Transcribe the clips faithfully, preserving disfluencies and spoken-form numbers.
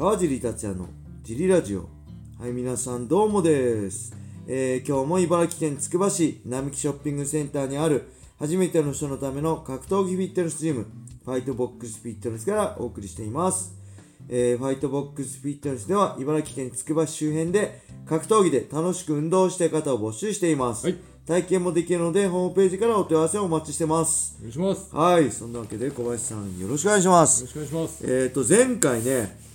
川尻達也のジリラジオ。はい、皆さんどうもです、えー、今日も茨城県つくば市並木ショッピングセンターにある初めての人のための格闘技フィットネスジムファイトボックスフィットネスからお送りしています、えー、ファイトボックスフィットネスでは茨城県つくば市周辺で格闘技で楽しく運動している方を募集しています、はい、体験もできるのでホームページからお問い合わせをお待ちしてますお願いします。はい、そんなわけで小林さんよろしくお願いしますよろしくお願いします。えーと前回ね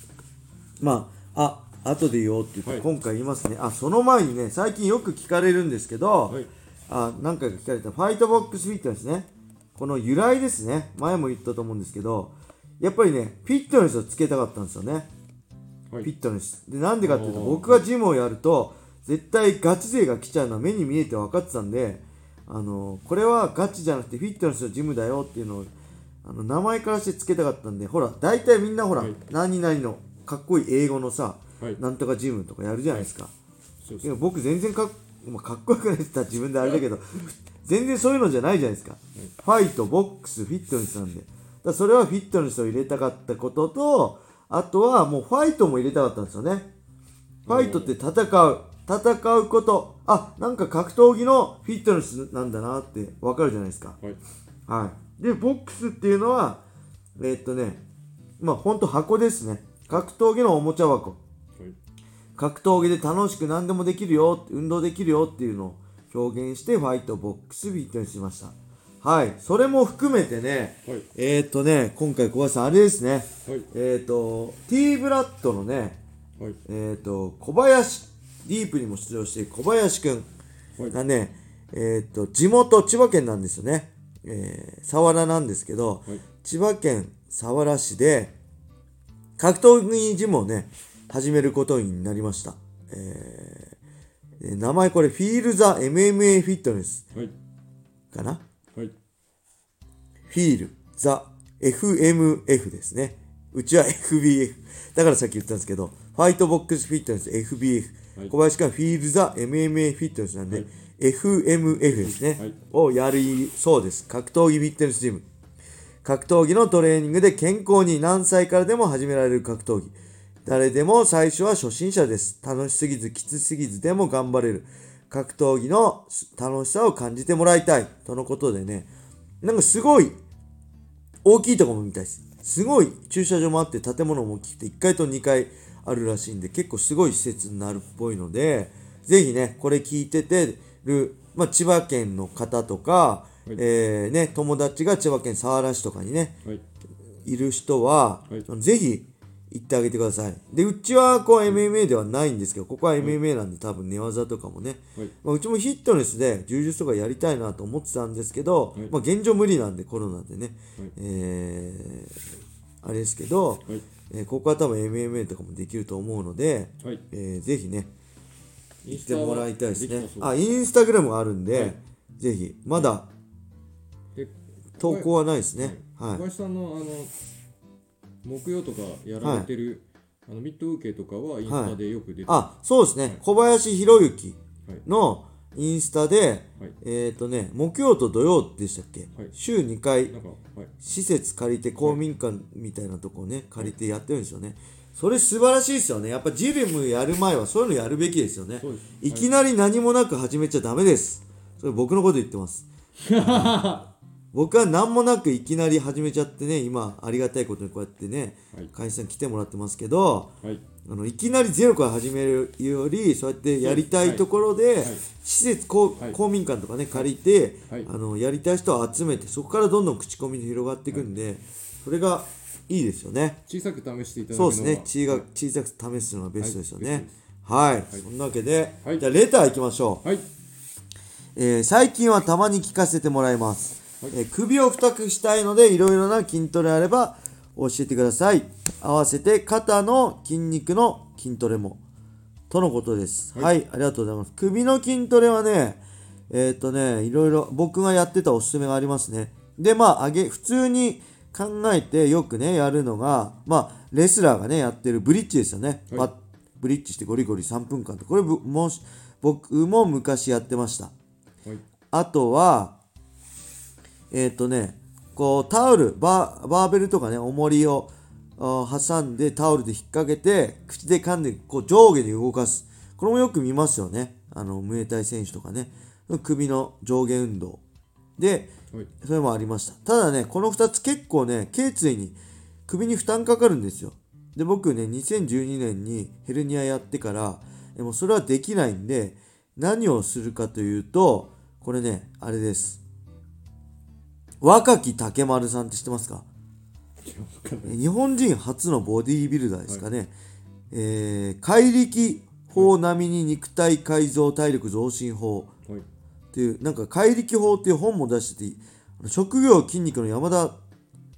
まあ、あ、後で言おうって言って、はい、今回言いますね。あ、その前にね、最近よく聞かれるんですけど、はい、あ、何回か聞かれたファイトボックスフィットネスね。この由来ですね。前も言ったと思うんですけど、やっぱりね、フィットネスをつけたかったんですよね。はい、フィットネス。で、なんでかっていうと、僕がジムをやると、絶対ガチ勢が来ちゃうのは目に見えて分かってたんで、あの、これはガチじゃなくてフィットネスのジムだよっていうのを、あの名前からしてつけたかったんで、ほら、大体みんなほら、はい、何々の、かっこいい英語のさ、はい、なんとかジムとかやるじゃないですか、はい、そうですね、僕全然かっ、まあ、かっこよくないって言ったら自分であれだけど全然そういうのじゃないじゃないですか、はい、ファイト、ボックス、フィットネスなんでだからそれはフィットネスを入れたかったこととあとはもうファイトも入れたかったんですよね。ファイトって戦う戦うことあ、なんか格闘技のフィットネスなんだなってわかるじゃないですか、はいはい、で、ボックスっていうのはえー、っとねまあほんと箱ですね。格闘技のおもちゃ箱、はい、格闘技で楽しく何でもできるよ運動できるよっていうのを表現してファイトボックスフィットにしました。はい、それも含めてね、はい、えー、っとね今回小林さんあれですね、はい、えー、っと T ブラッドのね、はい、えー、っと小林ディープにも出場している小林くんがね、はい、えー、っと地元千葉県なんですよね、えー、佐原なんですけど、はい、千葉県佐原市で格闘技ジムをね始めることになりました、えー、名前これフィールザ エムエムエー フィットネスかな、はいはい、フィールザ エフエムエフ ですね。うちは エフビーエフ だからさっき言ったんですけどファイトボックスフィットネス エフビーエフ、はい、小林君はフィールザ エムエムエー フィットネスなんで、はい、エフエムエフ ですね、はい、をやるそうです。格闘技フィットネスジム格闘技のトレーニングで健康に何歳からでも始められる格闘技。誰でも最初は初心者です。楽しすぎずきつすぎずでも頑張れる。格闘技の楽しさを感じてもらいたい。とのことでね。なんかすごい大きいところも見たいです。すごい駐車場もあって建物も大きくていっかいとにかいあるらしいんで結構すごい施設になるっぽいのでぜひねこれ聞いててる、まあ、千葉県の方とかえーね、友達が千葉県佐原市とかにね、はい、いる人は、はい、ぜひ行ってあげてください。でうちはこう エムエムエー ではないんですけどここは エムエムエー なんで多分寝技とかもね、はいまあ、うちもフィットネスで柔術とかやりたいなと思ってたんですけど、はいまあ、現状無理なんでコロナでね、はいえー、あれですけど、はいえー、ここは多分 エムエムエー とかもできると思うので、はいえー、ぜひね行ってもらいたいですね。あ、インスタグラムがあるんで、はい、ぜひまだ、はい投稿はないですね。小林、はい、さんのあの木曜とかやられてる、はい、あのミッドウケとかはインスタでよく出てる、はい、あ、そうですね、はい、小林博之のインスタで、はい、えーとね、木曜と土曜でしたっけ、はい、週にかいなんか、はい、施設借りて公民館みたいなとこをね借りてやってるんですよね、はい、それ素晴らしいですよね。やっぱジムやる前はそういうのやるべきですよね。そうです、はい、いきなり何もなく始めちゃダメです。それ僕のこと言ってます僕は何もなくいきなり始めちゃってね今ありがたいことにこうやってね、はい、会員さん来てもらってますけど、はい、あのいきなりゼロから始めるよりそうやってやりたいところで、はいはい、施設公、はい、公民館とかね借りて、はい、あのやりたい人を集めてそこからどんどん口コミで広がっていくんで、はい、それがいいですよね。小さく試していただくのはそうですね、はい、小さく試すのがベストですよね。はい、はいはい、そんなわけで、はい、じゃあレターいきましょう、はいえー、最近はたまに聞かせてもらいます。えー、首を太くしたいのでいろいろな筋トレあれば教えてください。合わせて肩の筋肉の筋トレもとのことです、はい、はい、ありがとうございます。首の筋トレはねえっとねいろいろ僕がやってたおすすめがありますね。でまあ上げ普通に考えてよくねやるのがまあレスラーがねやってるブリッジですよね、はい、ブリッジしてゴリゴリさんぷんかんとこれも僕も昔やってました、はい、あとはえーとね、こうタオル バ, バーベルとかね重りを挟んでタオルで引っ掛けて口で噛んでこう上下で動かす、これもよく見ますよね、あのムエタイ選手とかね、首の上下運動で、それもありました。ただね、このふたつ結構ね、頸椎に首に負担かかるんですよ。で、僕ね、にせんじゅうにねんにヘルニアやってからでもそれはできないんで、何をするかというと、これね、あれです。若木竹丸さんって知ってますか？日本人初のボディービルダーですかね、はい、えー、怪力法並みに肉体改造体力増進法っていう、なんか怪力法っていう本も出してて、職業筋肉の山田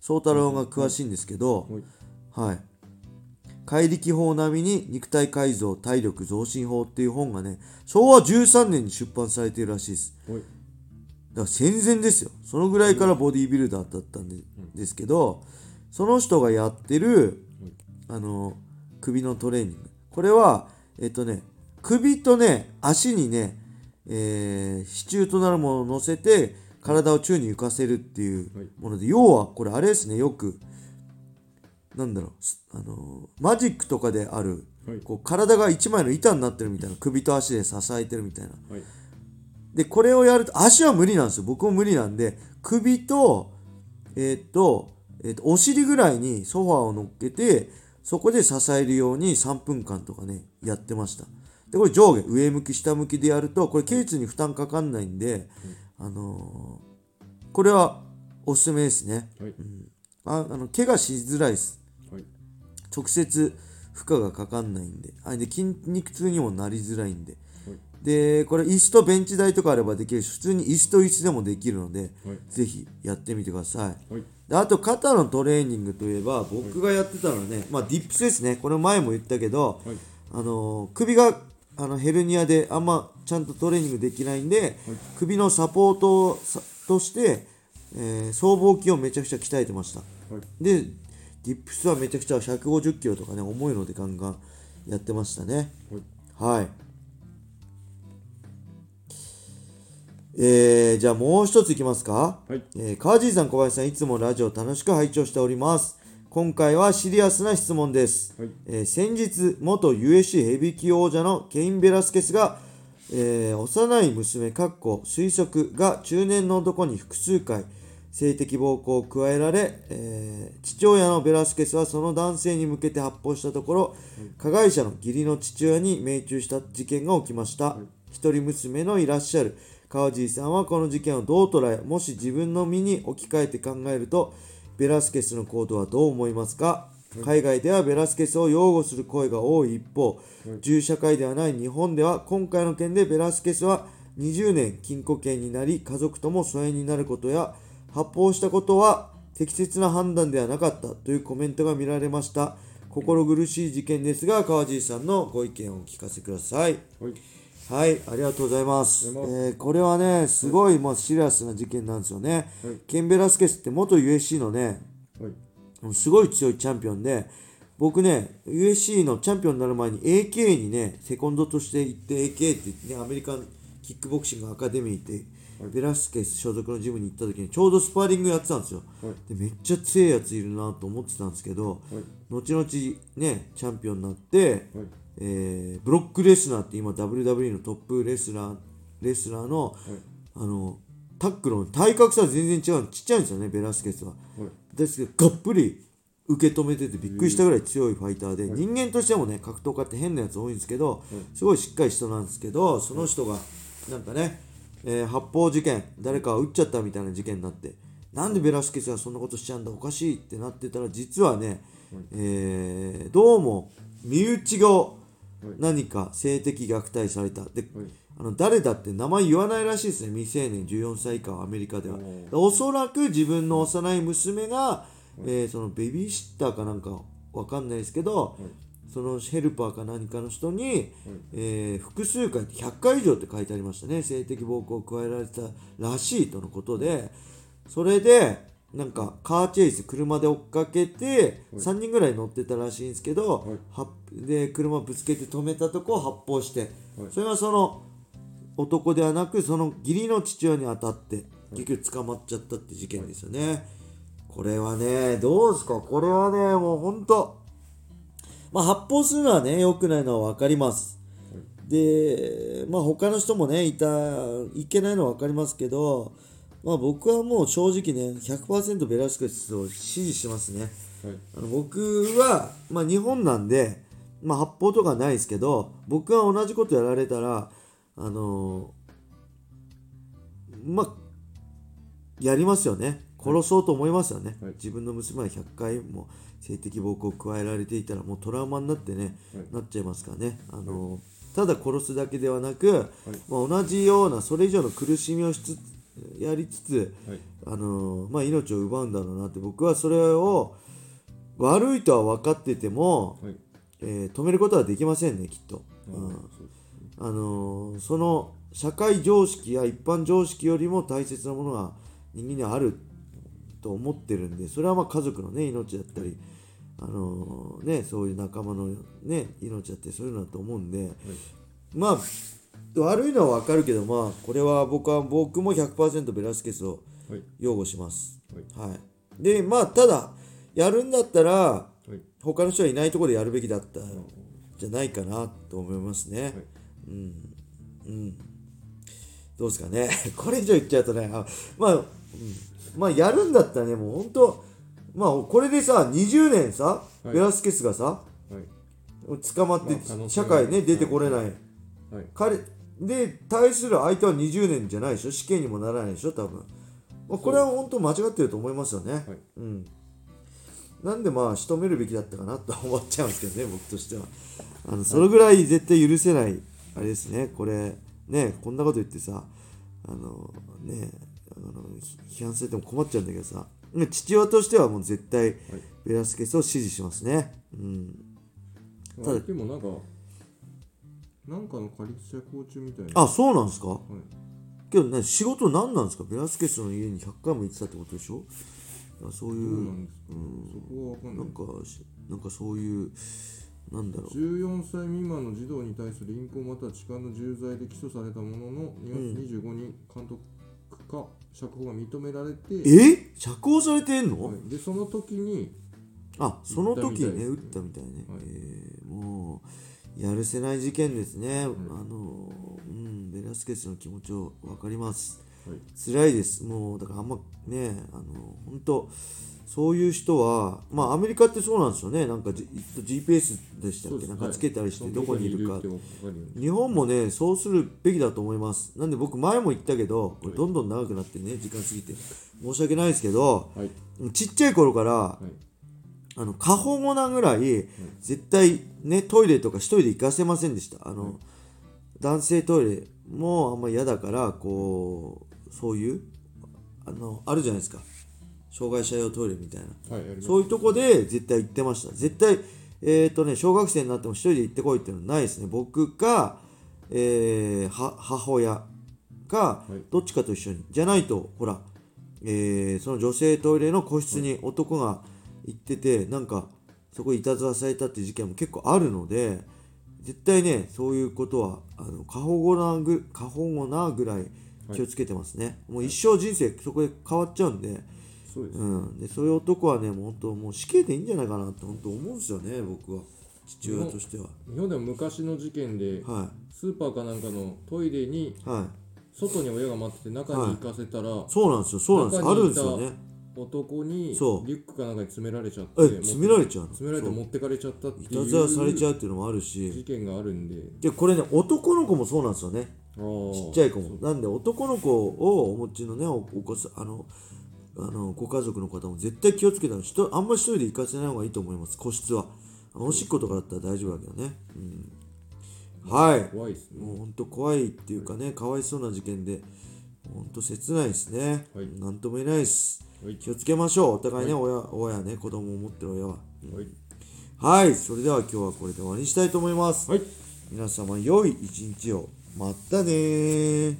宗太郎が詳しいんですけど、はい、怪力法並みに肉体改造体力増進法っていう本がね、しょうわじゅうさんねんに出版されているらしいです。だから戦前ですよ。そのぐらいからボディービルダーだったんで、ですけど、その人がやってるあの首のトレーニング、これはえっとね首とね足にね、えー、支柱となるものを乗せて体を宙に浮かせるっていうもので、要はこれあれですね、よくなんだろう、あのマジックとかであるこう体が一枚の板になってるみたいな、首と足で支えてるみたいな。でこれをやると、足は無理なんですよ、僕も無理なんで、首とえっとえー、とお尻ぐらいにソファーを乗っけて、そこで支えるようにさんぷんかんとかねやってました。でこれ上下上向き下向きでやると、これ頸椎に負担かかんないんで、うん、あのー、これはおすすめですね、はい、うん、ああの怪我しづらいです、はい、直接負荷がかかんないんで、あで筋肉痛にもなりづらいんで、はい、でこれ椅子とベンチ台とかあればできるし、普通に椅子と椅子でもできるので、はい、ぜひやってみてください、はい。であと肩のトレーニングといえば、僕がやってたのはね、まあ、ディップスですね。これ前も言ったけど、はい、あの首があのヘルニアであんまちゃんとトレーニングできないんで、はい、首のサポートとして、えー、僧帽筋をめちゃくちゃ鍛えてました、はい、でディップスはめちゃくちゃひゃくごじゅっキロとかね、重いのでガンガンやってましたね、はい、はい。えー、じゃあもう一ついきますか、はい、えー、川尻さん小林さんいつもラジオ楽しく拝聴しております。今回はシリアスな質問です、はい、えー、先日元 ユーエフシー ヘビー級王者のケイン・ベラスケスが、えー、幼い娘かっこ推測が中年の男に複数回性的暴行を加えられ、えー、父親のベラスケスはその男性に向けて発砲したところ、はい、加害者の義理の父親に命中した事件が起きました、はい、一人娘のいらっしゃる川尻さんはこの事件をどう捉え、もし自分の身に置き換えて考えるとベラスケスの行動はどう思いますか？海外ではベラスケスを擁護する声が多い一方、銃社会ではない日本では今回の件でベラスケスはにじゅうねん禁錮刑になり、家族とも疎遠になることや発砲したことは適切な判断ではなかったというコメントが見られました。心苦しい事件ですが、川尻さんのご意見をお聞かせください。はいはい、ありがとうございます、えー、これはねすごい、まあ、シリアスな事件なんですよね、はい、ケン・ベラスケスって元 ユーエフシー のね、はい、すごい強いチャンピオンで、僕ね ユーエフシー のチャンピオンになる前に エーケー にねセコンドとして行って エーケー って、ね、アメリカンキックボクシングアカデミーって、はい、ベラスケス所属のジムに行った時にちょうどスパーリングやってたんですよ、はい、でめっちゃ強いやついるなと思ってたんですけど、はい、後々ねチャンピオンになって、はいえー、ブロックレスラーって今 ダブリューダブリューイー のトップレスラーレスラー の,、はい、あのタックルの体格差は全然違う、ちっちゃいんですよねベラスケスは、はい、ですけどがっぷり受け止めててびっくりしたぐらい強いファイターで、はい、人間としてもね格闘家って変なやつ多いんですけど、はい、すごいしっかり人なんですけど、その人がなんかね、えー、発砲事件誰か撃っちゃったみたいな事件になって、なんでベラスケスがそんなことしちゃうんだおかしいってなってたら、実はね、はいえー、どうも身内が何か性的虐待されたで、はい、あの誰だって名前言わないらしいですね、未成年じゅうよんさい以下はアメリカでは、はい、おそらく自分の幼い娘が、はいえー、そのベビーシッターかなんかわかんないですけど、はい、そのヘルパーか何かの人に、はいえー、複数回ひゃっかい以上って書いてありましたね、性的暴行を加えられたらしいとのことで、それでなんかカーチェイス車で追っかけてさんにんぐらい乗ってたらしいんですけど、はい、で車ぶつけて止めたとこを発砲して、はい、それはその男ではなくその義理の父親に当たって結局捕まっちゃったって事件ですよね、はい、これはね、どうですか。これはね、もうほんと、まあ、発砲するのはね、良くないのは分かります。で、まあ、他の人もね、いた、いけないのは分かりますけど、まあ、僕はもう正直ね、ひゃくパーセント ベラスケスを支持しますね。はい、あの僕は、まあ、日本なんで、まあ、発砲とかないですけど、僕は同じことやられたら、あのー、まあ、やりますよね。殺そうと思いますよね、はい、自分の娘はひゃっかいも性的暴行を加えられていたらもうトラウマになってね、はい、なっちゃいますからね、あの、はい、ただ殺すだけではなく、はい、まあ、同じようなそれ以上の苦しみをしつつやりつつ、はい、あのまあ、命を奪うんだろうなって、僕はそれを悪いとは分かってても、はい、えー、止めることはできませんね、きっと、はい、あのその社会常識や一般常識よりも大切なものが人間にはあると思ってるんで、それはまあ家族の、ね、命だったり、あのーね、そういう仲間の、ね、命だったり、そういうのだと思うんで、はい、まあ悪いのは分かるけど、まあこれは僕は僕も ひゃくパーセント ベラスケスを擁護します、はいはい。でまあ、ただやるんだったら、はい、他の人はいないところでやるべきだったんじゃないかなと思いますね、はい、うんうん、どうですかねこれ以上言っちゃうとね、あ、まあ、うん、まあやるんだったらね、もうほんと、まあこれでさ、にじゅうねんさ、はい、ベラスケスがさ、はい、捕まって、まあ、社会ね、出てこれない、はいはい、彼で対する相手はにじゅうねんじゃないでしょ、死刑にもならないでしょ多分、まあ、これはほんと間違ってると思いますよね、はい、うん、なんでまあ仕留めるべきだったかなと思っちゃうんですけどね、僕としてはあのそのぐらい絶対許せないあれですね、これね、こんなこと言ってさ、あのね、あの批判されても困っちゃうんだけどさ、父親としてはもう絶対ベラスケスを支持しますね、はい、うん、ただでもなんかなんかの仮釈放中みたいな、あ、そうなんですか、はい、けどね、仕事なんなんですか、ベラスケスの家にひゃっかいも行ってたってことでしょ、そういう、そうなんですか、うん、そこは分かんない、なんか、なんかそういうなんだろう、じゅうよんさい未満の児童に対する淫行または痴漢の重罪で起訴されたもののにがつにじゅうごにち、監督か釈放が認められて、え、釈放されてんの、はい、でその時に、あ、その時にね、打ったみたいね、はい、えー、もうやるせない事件ですね、はい、あの、うん、ベラスケスの気持ちを分かります、はい、辛いです、もうだからあんまね、あの本当そういう人は、まあアメリカってそうなんですよね、なんか、G、ジーピーエス でしたっけ、なんかつけたりしてどこにいるか、日本もねそうするべきだと思います。なんで僕前も言ったけど、これどんどん長くなってね、時間過ぎて申し訳ないですけど、はい、ちっちゃい頃から、はい、あの過保護なぐらい、はい、絶対ねトイレとか一人で行かせませんでした。あの、はい、男性トイレもあんま嫌だから、こうそういう あのあるじゃないですか、障害者用トイレみたいな、はい、そういうとこで絶対行ってました。絶対、えーとね、小学生になっても一人で行ってこいっていうのはないですね。僕か、えー、は母親か、はい、どっちかと一緒にじゃないと、ほら、えー、その女性トイレの個室に男が行ってて、はい、なんかそこいたずらされたっていう事件も結構あるので、絶対ねそういうことはあの過保護なぐ、過保護なぐらい気をつけてますね、はい、もう一生人生そこで変わっちゃうんで、そうですね、うん、でそういう男はね、もう本当もう死刑でいいんじゃないかなって本当思うんですよね、僕は、父親としては。日本でも昔の事件で、はい、スーパーかなんかのトイレに、はい、外に親が待ってて中に行かせたら、はい、そうなんですよ、そうなんです、あるんですよね。男にリュックかなんかに詰められちゃって、え詰められちゃうの、詰められて持ってかれちゃったっていう、いたずらされちゃうっていうのもあるし、事件があるんで、でこれね男の子もそうなんですよね、ちっちゃい子も。なんで男の子をお持ちのね、お子さん、あのあのご家族の方も絶対気をつけたら、あんまり一人で行かせない方がいいと思います、個室は。あのおしっことかだったら大丈夫だけどね、うん、はい、怖いですね、もうほんと怖いっていうかね、かわいそうな事件でほんと切ないですね、はい、なんとも言えないです、はい、気をつけましょう、お互いね、はい、親、親ね、子供を持ってる親は、うん、はい、はい、それでは今日はこれで終わりにしたいと思います、はい、皆様良い一日を、またねー。